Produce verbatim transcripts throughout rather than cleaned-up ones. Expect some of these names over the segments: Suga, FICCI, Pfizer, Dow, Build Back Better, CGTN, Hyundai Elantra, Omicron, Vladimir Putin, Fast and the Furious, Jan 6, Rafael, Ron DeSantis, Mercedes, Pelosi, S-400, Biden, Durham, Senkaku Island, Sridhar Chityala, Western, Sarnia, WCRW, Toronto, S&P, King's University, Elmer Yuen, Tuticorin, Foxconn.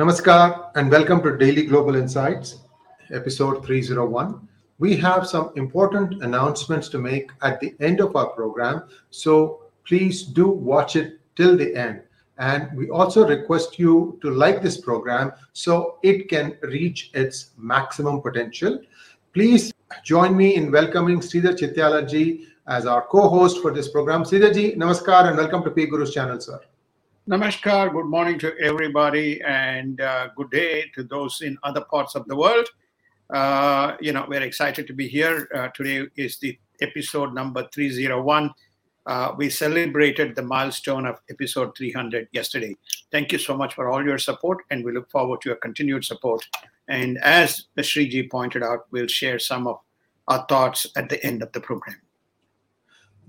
Namaskar and welcome to Daily Global Insights, episode three oh one. We have some important announcements to make at the end of our program, so please do watch it till the end. And we also request you to like this program so it can reach its maximum potential. Please join me in welcoming Sridhar Chityala ji as our co-host for this program. Sridhar ji, namaskar and welcome to P-Gurus channel, sir. Namaskar, good morning to everybody, and uh, good day to those in other parts of the world. Uh, you know, we're excited to be here. Uh, today is the episode number three oh one. Uh, we celebrated the milestone of episode three hundred yesterday. Thank you so much for all your support, and we look forward to your continued support. And as Shriji pointed out, we'll share some of our thoughts at the end of the program.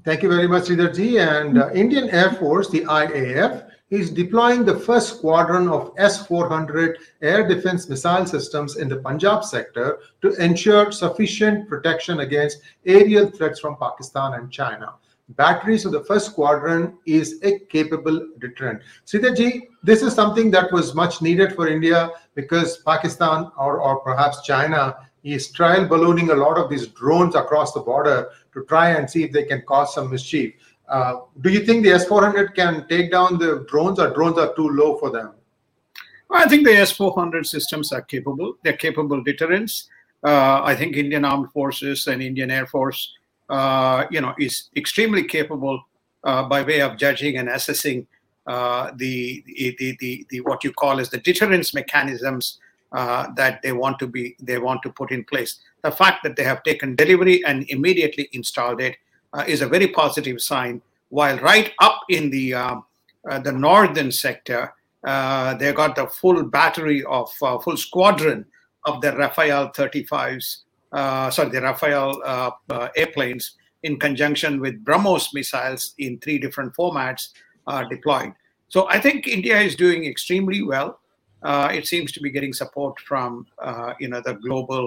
Thank you very much, Sridhar ji. And uh, Indian Air Force, the I A F, is deploying the first squadron of S four hundred air defense missile systems in the Punjab sector to ensure sufficient protection against aerial threats from Pakistan and China. Batteries of the first squadron is a capable deterrent. Sridhar ji, this is something that was much needed for India because Pakistan or, or perhaps China is trial ballooning a lot of these drones across the border to try and see if they can cause some mischief. Uh, do you think the S four hundred can take down the drones, or drones are too low for them? Well, I think the S four hundred systems are capable. They're capable deterrents. Uh, I think Indian Armed Forces and Indian Air Force, uh, you know, is extremely capable uh, by way of judging and assessing uh, the, the, the, the, the what you call as the deterrence mechanisms uh, that they want to be they want to put in place. The fact that they have taken delivery and immediately installed it Uh, is a very positive sign, while right up in the uh, uh, the northern sector, uh, they got the full battery of, uh, full squadron of the Rafael thirty-fives, uh, sorry, the Rafael uh, uh, airplanes in conjunction with BrahMos missiles in three different formats are uh, deployed. So I think India is doing extremely well. Uh, it seems to be getting support from, uh, you know, the global,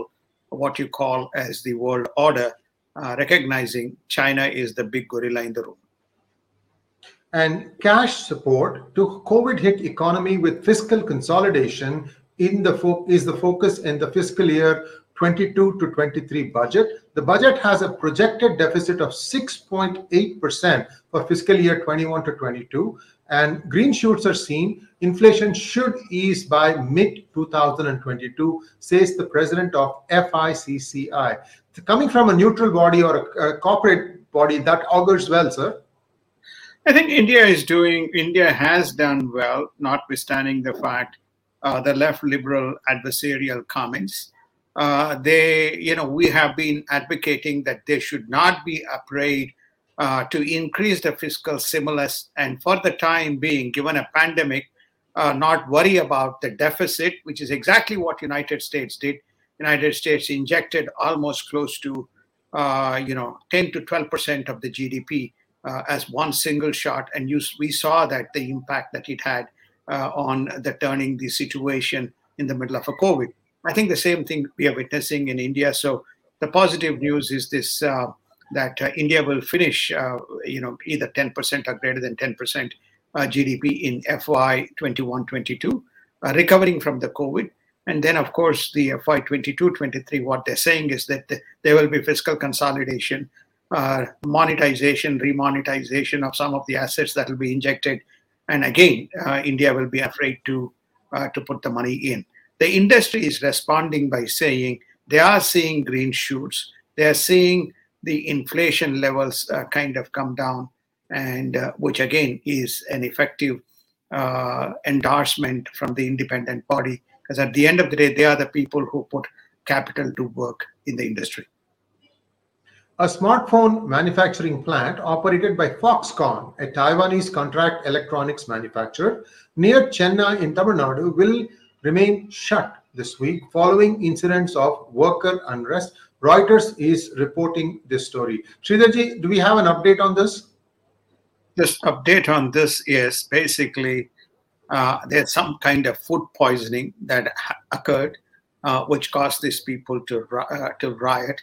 what you call as the world order, Uh, recognizing China is the big gorilla in the room. And cash support to COVID-hit economy with fiscal consolidation in the fo- is the focus in the fiscal year twenty-two to twenty-three budget. The budget has a projected deficit of six point eight percent for fiscal year twenty-one to twenty-two, and green shoots are seen. Inflation should ease by mid twenty twenty-two, says the president of F I C C I. Coming from a neutral body or a, a corporate body, that augurs well, sir. I think India is doing, India has done well, notwithstanding the fact uh, the left liberal adversarial comments. Uh, they, you know, we have been advocating that they should not be afraid uh, to increase the fiscal stimulus and for the time being, given a pandemic, uh, not worry about the deficit, which is exactly what United States did. United States injected almost close to, uh, you know, ten to twelve percent of the G D P uh, as one single shot. And you, we saw that the impact that it had uh, on the turning the situation in the middle of a COVID. I think the same thing we are witnessing in India. So the positive news is this, uh, that uh, India will finish, uh, you know, either ten percent or greater than ten percent uh, G D P in F Y twenty-one twenty-two, uh, recovering from the COVID. And then, of course, the F Y twenty-two twenty-three, what they're saying is that the, there will be fiscal consolidation, uh, monetization, remonetization of some of the assets that will be injected. And again, uh, India will be afraid to uh, to put the money in. The industry is responding by saying they are seeing green shoots. They are seeing the inflation levels uh, kind of come down, and uh, which, again, is an effective uh, endorsement from the independent body. Because at the end of the day, they are the people who put capital to work in the industry. A smartphone manufacturing plant operated by Foxconn, a Taiwanese contract electronics manufacturer, near Chennai in Tamil Nadu, will remain shut this week following incidents of worker unrest. Reuters is reporting this story. Sridhar ji, do we have an update on this? This update on this is basically Uh, there's some kind of food poisoning that ha- occurred, uh, which caused these people to uh, to riot,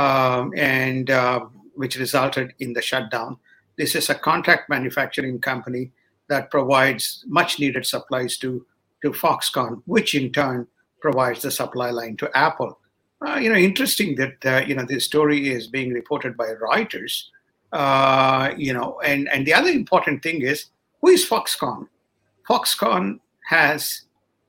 um, and uh, which resulted in the shutdown. This is a contract manufacturing company that provides much needed supplies to to Foxconn, which in turn provides the supply line to Apple. Uh, you know, interesting that, uh, you know, this story is being reported by Reuters, uh, you know, and, and the other important thing is, who is Foxconn? Foxconn has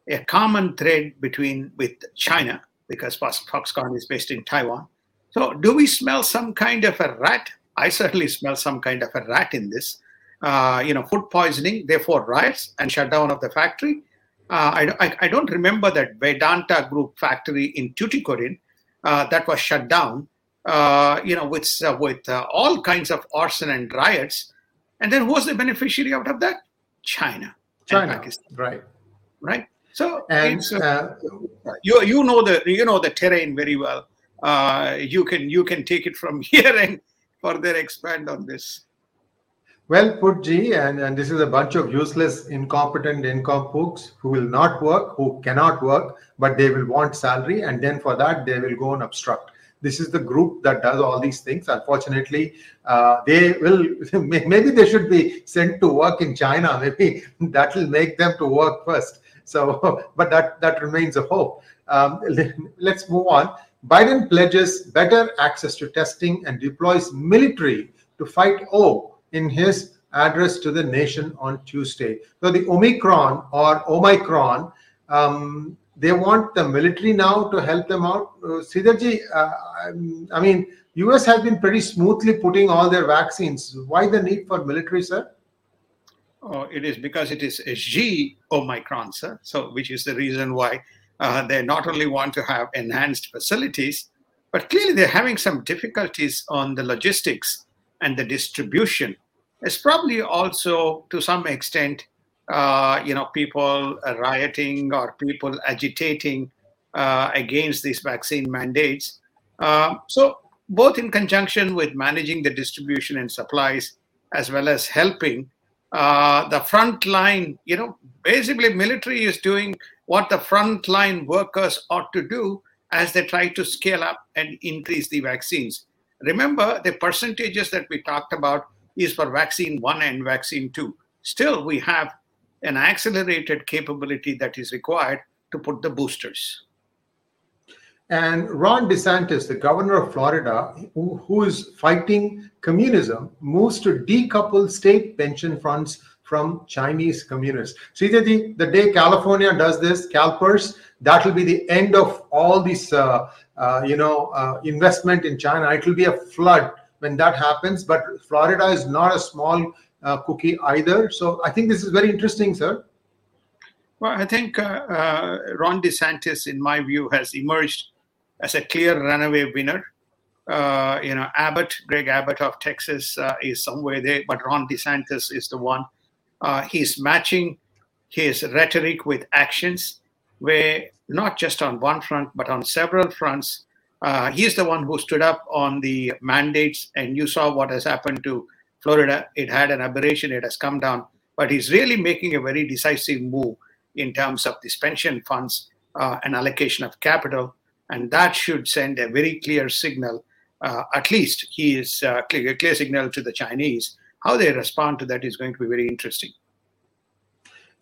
a common thread between with China, because Foxconn is based in Taiwan. So do we smell some kind of a rat? I certainly smell some kind of a rat in this. Uh, you know, food poisoning, therefore riots and shutdown of the factory. Uh, I, I, I don't remember that Vedanta Group factory in Tuticorin uh, that was shut down, uh, you know, with, uh, with uh, all kinds of arson and riots. And then who was the beneficiary out of that? China. China, and Pakistan. Right. Right. So and, uh, uh, you you know the you know the terrain very well. Uh, you can you can take it from here and further expand on this. Well put, G, and, and this is a bunch of useless, incompetent income folks who will not work, who cannot work, but they will want salary, and then for that they will go and obstruct. This is the group that does all these things. Unfortunately, uh, they will, maybe they should be sent to work in China. Maybe that will make them to work first. So, but that, that remains a hope. Um, let's move on. Biden pledges better access to testing and deploys military to fight O in his address to the nation on Tuesday. So the Omicron or Omicron, um, they want the military now to help them out. Uh, Sridharji, uh, I mean, U S has been pretty smoothly putting all their vaccines. Why the need for military, sir? Oh, it is because it is a G Omicron, sir. So, which is the reason why uh, they not only want to have enhanced facilities, but clearly they're having some difficulties on the logistics and the distribution. It's probably also, to some extent, Uh, you know, people rioting or people agitating uh, against these vaccine mandates. Uh, so both in conjunction with managing the distribution and supplies, as well as helping uh, the front line, you know, basically military is doing what the front line workers ought to do as they try to scale up and increase the vaccines. Remember, the percentages that we talked about is for vaccine one and vaccine two. Still, we have an accelerated capability that is required to put the boosters. And Ron DeSantis, the governor of Florida, who, who is fighting communism, moves to decouple state pension funds from Chinese communists. See, the, the day California does this, CalPERS, that will be the end of all this, uh, uh, you know, uh, investment in China. It will be a flood when that happens. But Florida is not a small Uh, cookie either. So I think this is very interesting, sir. Well, I think uh, uh, Ron DeSantis, in my view, has emerged as a clear runaway winner. Uh, you know, Abbott, Greg Abbott of Texas uh, is somewhere there, but Ron DeSantis is the one. Uh, he's matching his rhetoric with actions where not just on one front, but on several fronts. Uh, he's the one who stood up on the mandates, and you saw what has happened to Florida. It had an aberration, it has come down, but he's really making a very decisive move in terms of these pension funds uh, and allocation of capital, and that should send a very clear signal, uh, at least he is uh, clear, clear signal to the Chinese. How they respond to that is going to be very interesting.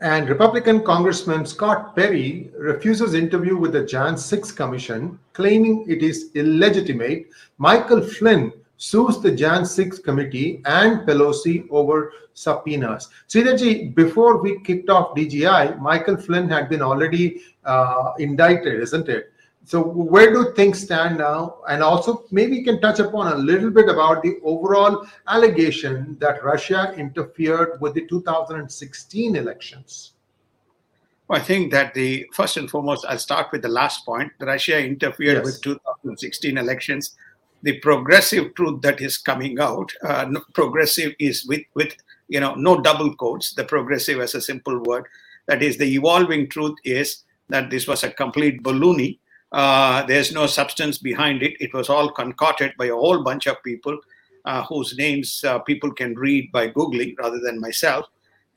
And Republican Congressman Scott Perry refuses interview with the Jan six Commission, claiming it is illegitimate. Michael Flynn sues the Jan six committee and Pelosi over subpoenas. Sridharji, before we kicked off D G I, Michael Flynn had been already uh, indicted, isn't it? So where do things stand now? And also maybe you can touch upon a little bit about the overall allegation that Russia interfered with the two thousand sixteen elections. Well, I think that the first and foremost, I'll start with the last point. Russia interfered yes. with two thousand sixteen elections. The progressive truth that is coming out, uh, no, progressive is with, with, you know, no double quotes. The progressive as a simple word. That is, the evolving truth is that this was a complete baloney. Uh, there's no substance behind it. It was all concocted by a whole bunch of people uh, whose names uh, people can read by Googling rather than myself.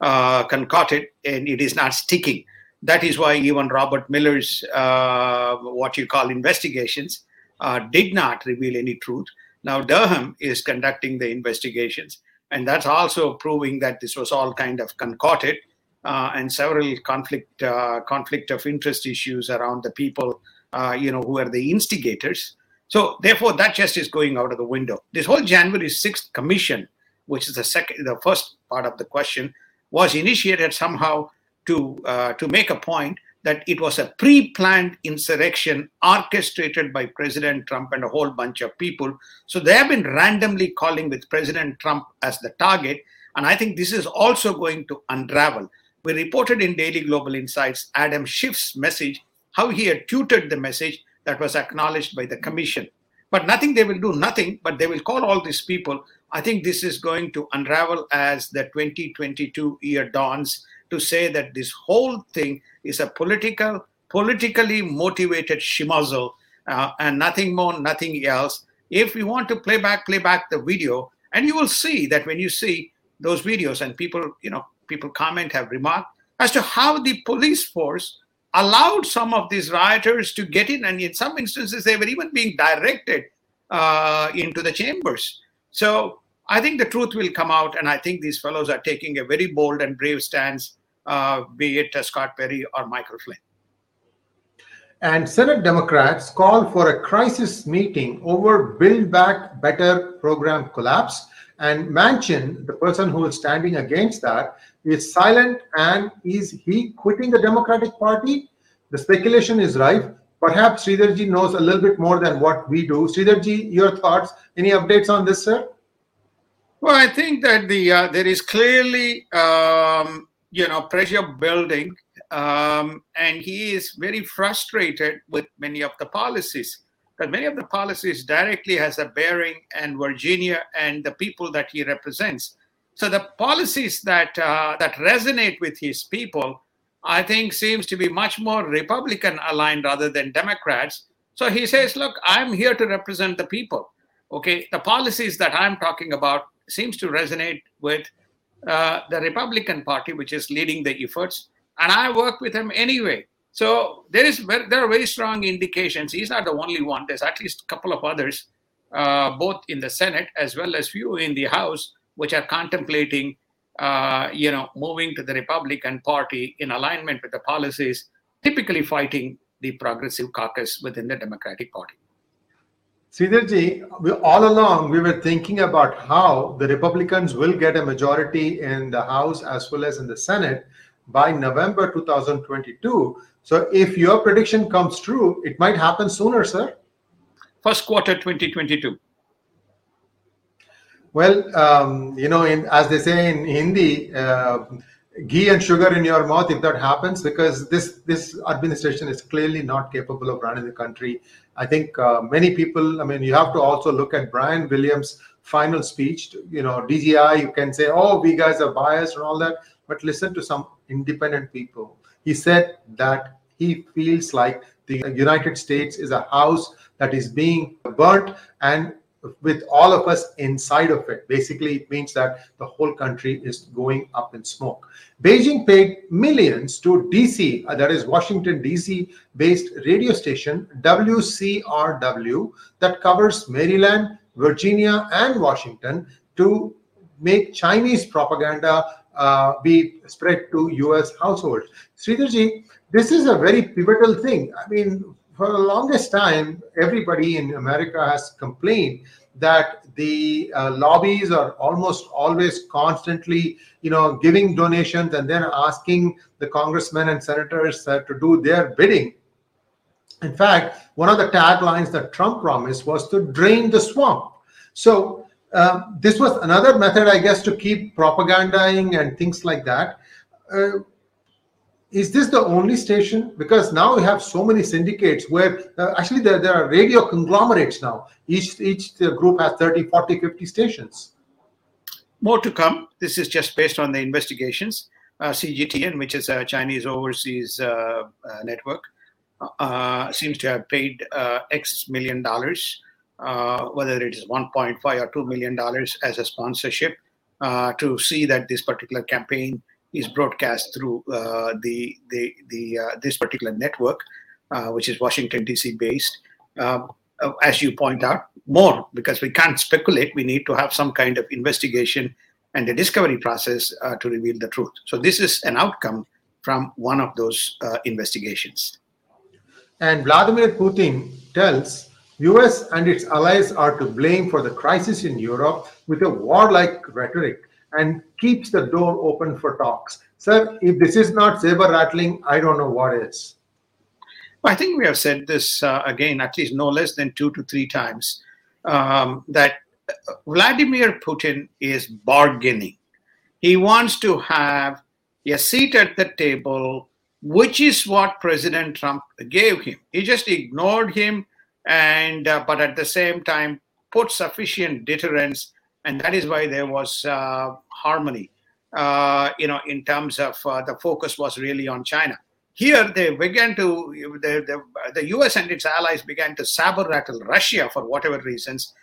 Uh, concocted, and it is not sticking. That is why even Robert Miller's, uh, what you call investigations, Uh, did not reveal any truth. Now Durham is conducting the investigations, and that's also proving that this was all kind of concocted. uh, and several conflict uh, conflict of interest issues around the people, uh, you know, who are the instigators. So therefore, that just is going out of the window. This whole January sixth commission, which is the second, the first part of the question, was initiated somehow to uh, to make a point that it was a pre-planned insurrection orchestrated by President Trump and a whole bunch of people. So they have been randomly calling with President Trump as the target. And I think this is also going to unravel. We reported in Daily Global Insights Adam Schiff's message, how he had tutored the message that was acknowledged by the commission. But nothing, they will do nothing, but they will call all these people. I think this is going to unravel as the twenty twenty-two year dawns, to say that this whole thing is a political, politically motivated schmozzle uh, and nothing more, nothing else. If you want to play back, play back the video, and you will see that when you see those videos, and people, you know, people comment, have remarked as to how the police force allowed some of these rioters to get in, and in some instances they were even being directed uh, into the chambers. So I think the truth will come out, and I think these fellows are taking a very bold and brave stance, uh, be it uh, Scott Perry or Michael Flynn. And Senate Democrats call for a crisis meeting over Build Back Better program collapse, and Manchin, the person who is standing against that, is silent. And is he quitting the Democratic Party? The speculation is rife. Perhaps Sridharji knows a little bit more than what we do. Sridharji, your thoughts, any updates on this, sir? Well, I think that the uh, there is clearly, um, you know, pressure building, um, and he is very frustrated with many of the policies. Because many of the policies directly has a bearing on Virginia and the people that he represents. So the policies that uh, that resonate with his people, I think, seems to be much more Republican aligned rather than Democrats. So he says, look, I'm here to represent the people. Okay, the policies that I'm talking about seems to resonate with uh, the Republican Party, which is leading the efforts, and I work with them anyway. So there is very, there are very strong indications. He's not the only one. There's at least a couple of others, uh, both in the Senate as well as few in the House, which are contemplating, uh, you know, moving to the Republican Party in alignment with the policies, typically fighting the Progressive Caucus within the Democratic Party. Sridharji, we, all along we were thinking about how the Republicans will get a majority in the House as well as in the Senate by November twenty twenty-two. So if your prediction comes true, it might happen sooner, sir. First quarter twenty twenty-two. Well, um, you know, in, as they say in Hindi, uh, ghee and sugar in your mouth if that happens, because this, this administration is clearly not capable of running the country. I think uh, many people, I mean, you have to also look at Brian Williams' final speech, you know, D G I, you can say, oh, we guys are biased and all that, but listen to some independent people. He said that he feels like the United States is a house that is being burnt, and with all of us inside of it. Basically, it means that the whole country is going up in smoke. Beijing paid millions to D C, that is Washington, D C based radio station W C R W, that covers Maryland, Virginia, and Washington, to make Chinese propaganda uh, be spread to U S households. Sridharji, this is a very pivotal thing. I mean, for the longest time, everybody in America has complained that the uh, lobbies are almost always constantly, you know, giving donations and then asking the congressmen and senators uh, to do their bidding. In fact, one of the taglines that Trump promised was to drain the swamp. So uh, this was another method, I guess, to keep propagandizing and things like that. Uh, Is this the only station? Because now we have so many syndicates where uh, actually there, there are radio conglomerates now. Each each group has thirty, forty, fifty stations. More to come. This is just based on the investigations. Uh, C G T N, which is a Chinese overseas uh, uh, network, uh, seems to have paid uh, X million dollars, uh, whether it is one point five or two million dollars as a sponsorship, uh, to see that this particular campaign is broadcast through uh, the the the uh, this particular network, uh, which is Washington D C based. Uh, as you point out, more because we can't speculate. We need to have some kind of investigation and the discovery process uh, to reveal the truth. So this is an outcome from one of those uh, investigations. And Vladimir Putin tells U S and its allies are to blame for the crisis in Europe with a warlike rhetoric and keeps the door open for talks. Sir, if this is not saber rattling, I don't know what is. Well, I think we have said this uh, again, at least no less than two to three times, um, that Vladimir Putin is bargaining. He wants to have a seat at the table, which is what President Trump gave him. He just ignored him, and uh, but at the same time put sufficient deterrence, and that is why there was uh, harmony, uh, you know, in terms of uh, the focus was really on China. Here they began to, they, they, the U S and its allies began to saber-rattle Russia for whatever reasons,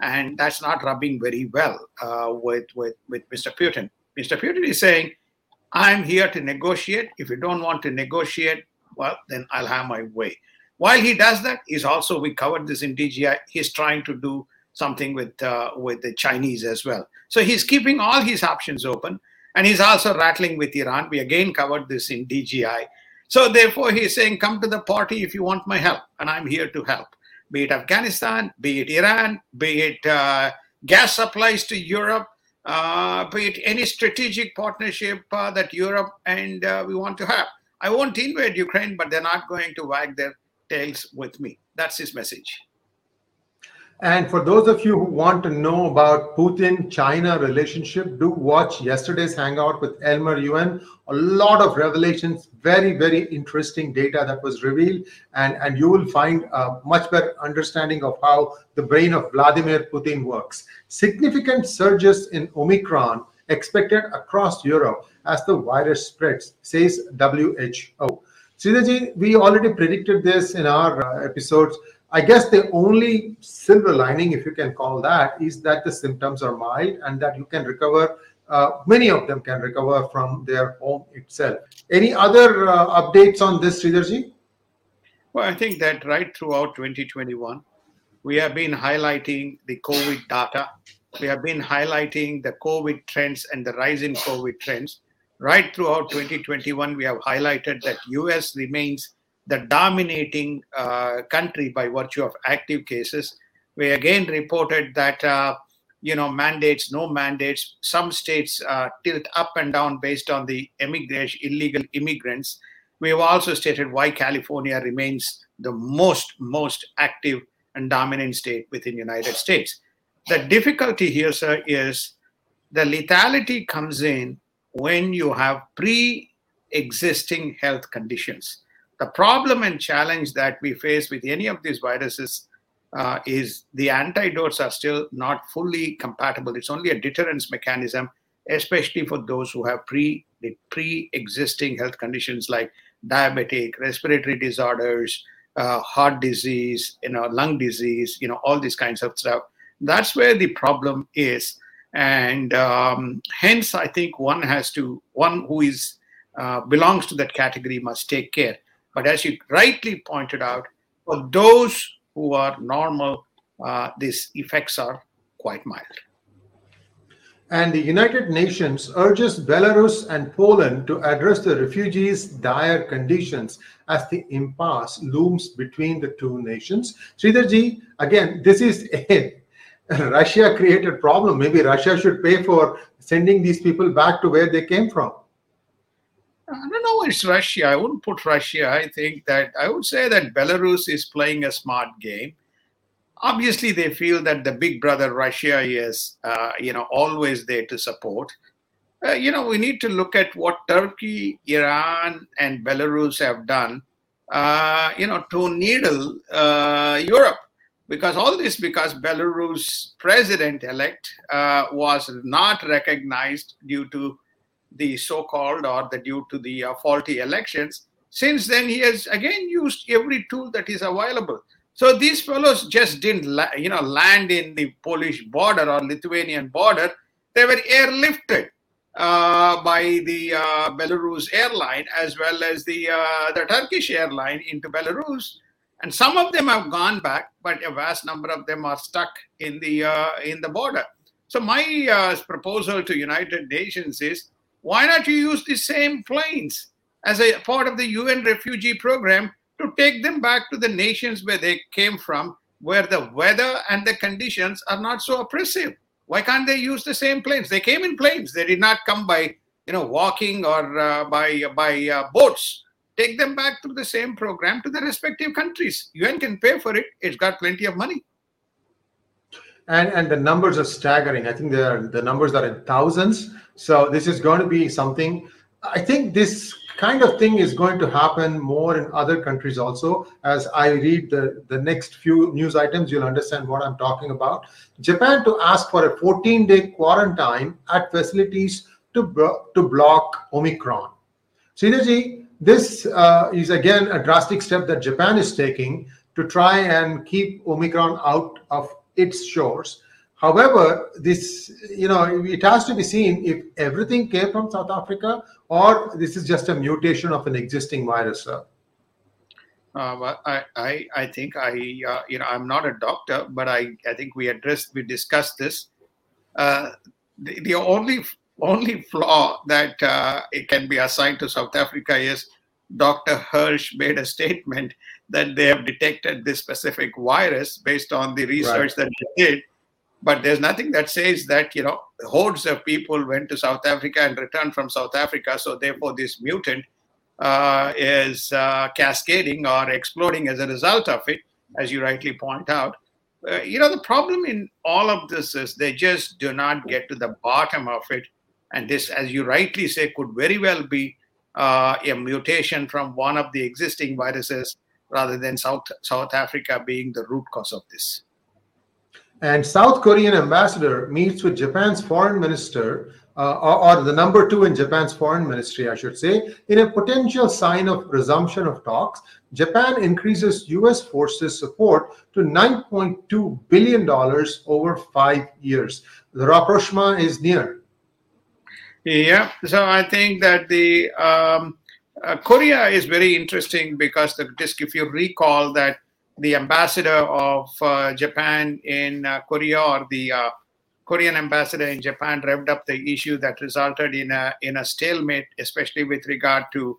and that's not rubbing very well uh, with, with, with Mister Putin. Mister Putin is saying, I'm here to negotiate. If you don't want to negotiate, well, then I'll have my way. While he does that, he's also, we covered this in D G I, he's trying to do something with uh, with the Chinese as well. So he's keeping all his options open, and he's also rattling with Iran. We again covered this in D G I. So therefore, he's saying, come to the party if you want my help, and I'm here to help. Be it Afghanistan, be it Iran, be it uh, gas supplies to Europe, uh, be it any strategic partnership uh, that Europe and uh, we want to have. I won't invade Ukraine, but they're not going to wag their tails with me. That's his message. And for those of you who want to know about Putin-China relationship, do watch yesterday's Hangout with Elmer Yuen. A lot of revelations, very, very interesting data that was revealed. And, and you will find a much better understanding of how the brain of Vladimir Putin works. Significant surges in Omicron expected across Europe as the virus spreads, says W H O. Sridharji, we already predicted this in our uh, episodes. I guess the only silver lining, if you can call that, is that the symptoms are mild and that you can recover, uh, many of them can recover from their home itself. Any other uh, updates on this, Sridharji? Well, I think that right throughout twenty twenty-one, we have been highlighting the COVID data. We have been highlighting the COVID trends and the rise in COVID trends. Right throughout twenty twenty-one, we have highlighted that U S remains the dominating uh, country by virtue of active cases. We again reported that, uh, you know, mandates, no mandates, some states uh, tilt up and down based on the immigration, illegal immigrants. We have also stated why California remains the most, most active and dominant state within the United States. The difficulty here, sir, is the lethality comes in when you have pre-existing health conditions. The problem and challenge that we face with any of these viruses uh, is the antidotes are still not fully compatible. It's only a deterrence mechanism, especially for those who have pre, pre-existing health conditions like diabetic, respiratory disorders, uh, heart disease, you know, lung disease, you know, all these kinds of stuff. That's where the problem is. And um, hence, I think one has to, one who is uh, belongs to that category must take care. But as you rightly pointed out, for those who are normal, uh, these effects are quite mild. And the United Nations urges Belarus and Poland to address the refugees' dire conditions as the impasse looms between the two nations. Sridharji, again, this is a Russia-created problem. Maybe Russia should pay for sending these people back to where they came from. I don't know, it's Russia. I wouldn't put Russia. I think that I would say that Belarus is playing a smart game. Obviously, they feel that the big brother Russia is, uh, you know, always there to support. Uh, you know, we need to look at what Turkey, Iran, and Belarus have done, uh, you know, to needle uh, Europe. Because all this, because Belarus president-elect uh, was not recognized due to the so-called or the due to the uh, faulty elections. Since then, he has again used every tool that is available. So these fellows just didn't, la- you know, land in the Polish border or Lithuanian border. They were airlifted uh, by the uh, Belarus airline as well as the uh, the Turkish airline into Belarus, and some of them have gone back, but a vast number of them are stuck in the uh, in the border. So my uh, proposal to United Nations is, why not you use the same planes as a part of the U N refugee program to take them back to the nations where they came from, where the weather and the conditions are not so oppressive? Why can't they use the same planes? They came in planes. They did not come by, you know, walking or uh, by by uh, boats. Take them back through the same program to the respective countries. U N can pay for it. It's got plenty of money. And and the numbers are staggering. I think the the numbers are in thousands. So this is going to be something. I think this kind of thing is going to happen more in other countries also. As I read the, the next few news items, you'll understand what I'm talking about. Japan to ask for a fourteen-day quarantine at facilities to, bro- to block Omicron. Sridharji, this uh, is again a drastic step that Japan is taking to try and keep Omicron out of its shores. However, this, you know, it has to be seen if everything came from South Africa or this is just a mutation of an existing virus, sir. Uh, well, I, I, I think I, uh, you know, I'm not a doctor, but I, I think we addressed, we discussed this. Uh, the, the only, only flaw that uh, it can be assigned to South Africa is Doctor Hirsch made a statement that they have detected this specific virus based on the research right. that they did. But there's nothing that says that, you know, hordes of people went to South Africa and returned from South Africa. So therefore, this mutant uh, is uh, cascading or exploding as a result of it, as you rightly point out. Uh, you know, the problem in all of this is they just do not get to the bottom of it. And this, as you rightly say, could very well be uh, a mutation from one of the existing viruses rather than South, South Africa being the root cause of this. And South Korean ambassador meets with Japan's foreign minister, uh, or, or the number two in Japan's foreign ministry, I should say, in a potential sign of resumption of talks. Japan increases U S forces support to nine point two billion dollars over five years. The rapprochement is near. Yeah, so I think that the um, uh, Korea is very interesting because the disc, if you recall that, the ambassador of uh, Japan in uh, Korea, or the uh, Korean ambassador in Japan, revved up the issue that resulted in a in a stalemate, especially with regard to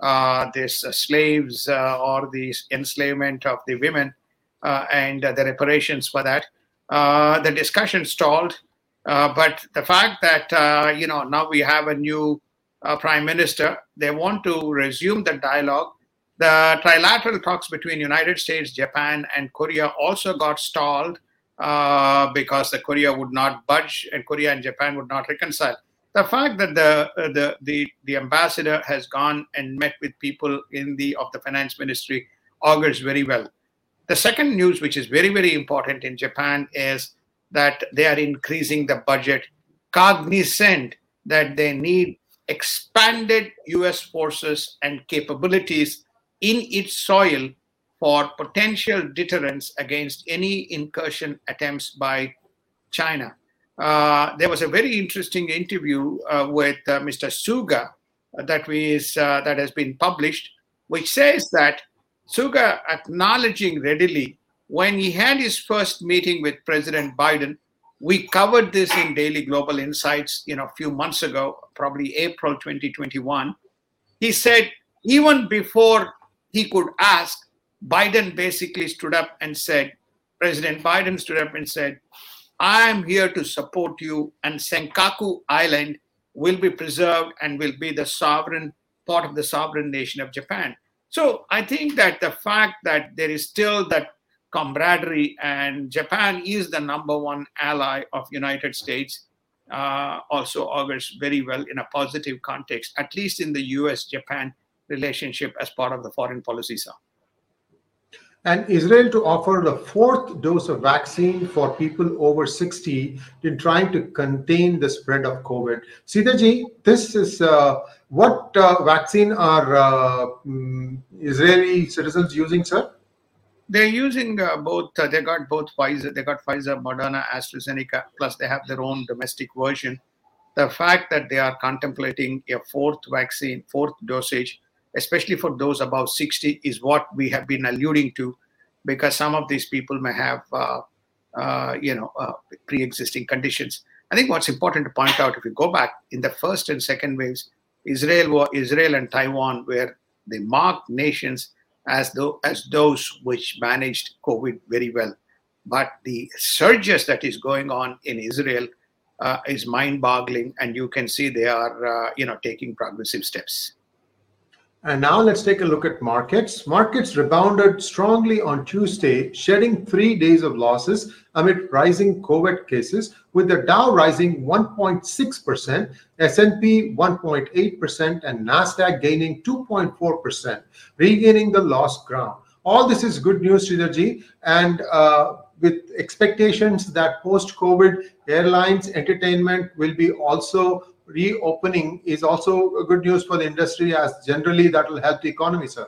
uh, this uh, slaves uh, or the enslavement of the women uh, and uh, the reparations for that. Uh, the discussion stalled, uh, but the fact that uh, you know now we have a new uh, prime minister, they want to resume the dialogue. The trilateral talks between United States, Japan, and Korea also got stalled uh, because the Korea would not budge, and Korea and Japan would not reconcile. The fact that the uh, the, the the ambassador has gone and met with people in the of the finance ministry augurs very well. The second news, which is very very important in Japan, is that they are increasing the budget, cognizant that they need expanded U S forces and capabilities in its soil for potential deterrence against any incursion attempts by China. Uh, there was a very interesting interview uh, with uh, Mister Suga that we is, uh, that has been published, which says that Suga, acknowledging readily, when he had his first meeting with President Biden, we covered this in Daily Global Insights, you know, a few months ago, probably April twenty twenty-one. He said, even before he could ask, Biden basically stood up and said, President Biden stood up and said, I am here to support you, and Senkaku Island will be preserved and will be the sovereign, part of the sovereign nation of Japan. So I think that the fact that there is still that camaraderie, and Japan is the number one ally of United States, uh, also augurs very well in a positive context, at least in the U S-Japan relationship as part of the foreign policy, sir. And Israel to offer the fourth dose of vaccine for people over sixty in trying to contain the spread of COVID. Sridharji, this is uh, what uh, vaccine are uh, Israeli citizens using, sir? They're using uh, both. Uh, they got both Pfizer. They got Pfizer, Moderna, AstraZeneca. Plus, they have their own domestic version. The fact that they are contemplating a fourth vaccine, fourth dosage, especially for those above sixty, is what we have been alluding to, because some of these people may have uh, uh, you know, uh, pre-existing conditions. I think what's important to point out, if you go back in the first and second waves, Israel, Israel and Taiwan were the marked nations as though as those which managed COVID very well. But the surges that is going on in Israel uh, is mind-boggling, and you can see they are, uh, you know, taking progressive steps. And now let's take a look at markets. Markets rebounded strongly on Tuesday, shedding three days of losses amid rising COVID cases, with the Dow rising one point six percent, S and P one point eight percent, and NASDAQ gaining two point four percent, regaining the lost ground. All this is good news, Sridharji, and uh, with expectations that post-COVID airlines, entertainment will be also reopening is also good news for the industry, as generally that will help the economy, sir.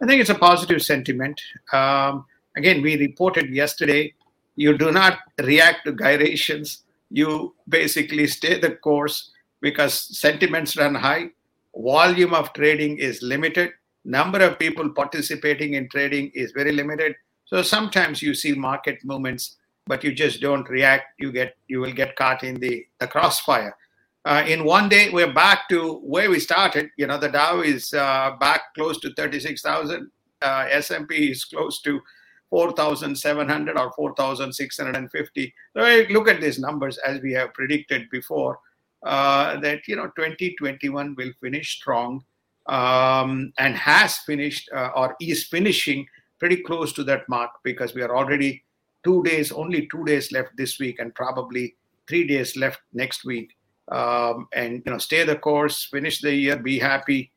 I think it's a positive sentiment. Um, again, we reported yesterday, you do not react to gyrations. You basically stay the course because sentiments run high. Volume of trading is limited. Number of people participating in trading is very limited. So sometimes you see market movements, but you just don't react. You get, you will get caught in the, the crossfire. Uh, in one day, we're back to where we started. You know, the Dow is uh, back close to thirty-six thousand. Uh, S and P is close to four thousand seven hundred or four thousand six hundred fifty. So look at these numbers as we have predicted before, uh, that, you know, twenty twenty-one will finish strong um, and has finished uh, or is finishing pretty close to that mark, because we are already two days, only two days left this week, and probably three days left next week. Um, and, you know, stay the course, finish the year, be happy,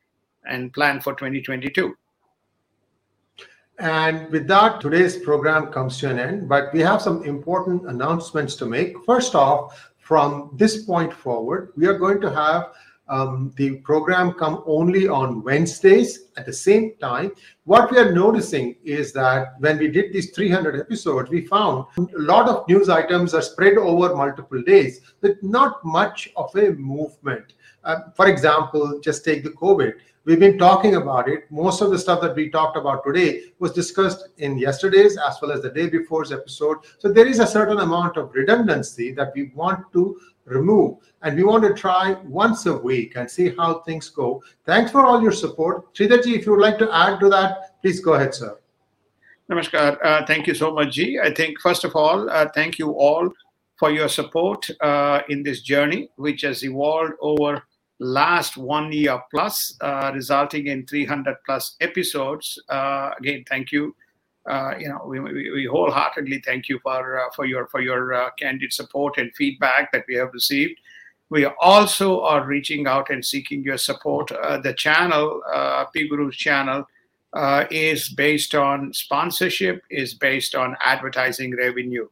and plan for twenty twenty-two. And with that, today's program comes to an end, but we have some important announcements to make. First off, from this point forward, we are going to have um, the program come only on Wednesdays at the same time. What we are noticing is that when we did these three hundred episodes, we found a lot of news items are spread over multiple days with not much of a movement. Uh, for example, just take the COVID. We've been talking about it. Most of the stuff that we talked about today was discussed in yesterday's as well as the day before's episode. So there is a certain amount of redundancy that we want to remove, and we want to try once a week and see how things go. Thanks for all your support. Sridharji, if you would like to add to that, please go ahead, sir. Namaskar. Uh, thank you so much, G. I think, first of all, uh, thank you all for your support uh, in this journey, which has evolved over last one year plus, uh, resulting in three hundred plus episodes. Uh, again, thank you. Uh, you know, we, we, we wholeheartedly thank you for uh, for your for your uh, candid support and feedback that we have received. We also are reaching out and seeking your support. Uh, the channel, uh, P-Gurus channel, uh, is based on sponsorship, is based on advertising revenue.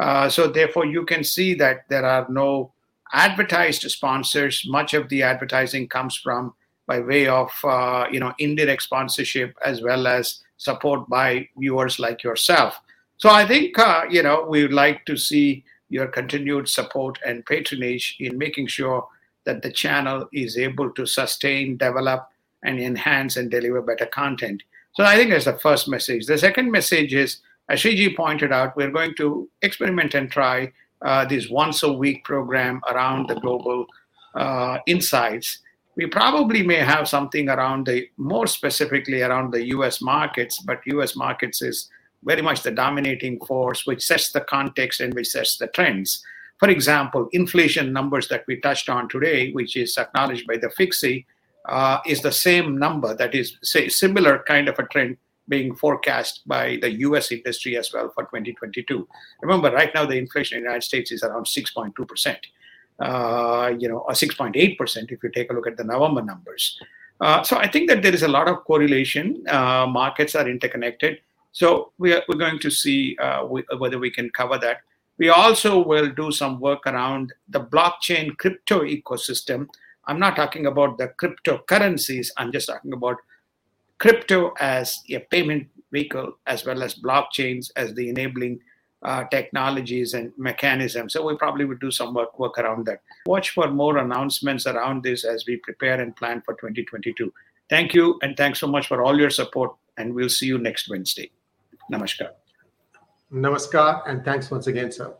Uh, so therefore, you can see that there are no advertised sponsors. Much of the advertising comes from by way of, uh, you know, indirect sponsorship as well as support by viewers like yourself. So I think, uh, you know, we would like to see your continued support and patronage in making sure that the channel is able to sustain, develop, and enhance and deliver better content. So I think that's the first message. The second message is, as Shriji pointed out, we're going to experiment and try uh, this once a week program around the global uh, insights. We probably may have something around the, more specifically around the U S markets, but U S markets is very much the dominating force, which sets the context and which sets the trends. For example, inflation numbers that we touched on today, which is acknowledged by the F I C C I, uh, is the same number that is, say, similar kind of a trend being forecast by the U S industry as well for twenty twenty-two. Remember, right now the inflation in the United States is around six point two percent, uh, you know, or six point eight percent if you take a look at the November numbers. Uh, so I think that there is a lot of correlation. Uh, markets are interconnected. So we are, we're going to see uh, we, whether we can cover that. We also will do some work around the blockchain crypto ecosystem. I'm not talking about the cryptocurrencies. I'm just talking about crypto as a payment vehicle, as well as blockchains as the enabling uh, technologies and mechanisms. So we probably would do some work, work around that. Watch for more announcements around this as we prepare and plan for twenty twenty-two. Thank you, and thanks so much for all your support, and we'll see you next Wednesday. Namaskar. Namaskar, and thanks once again, sir.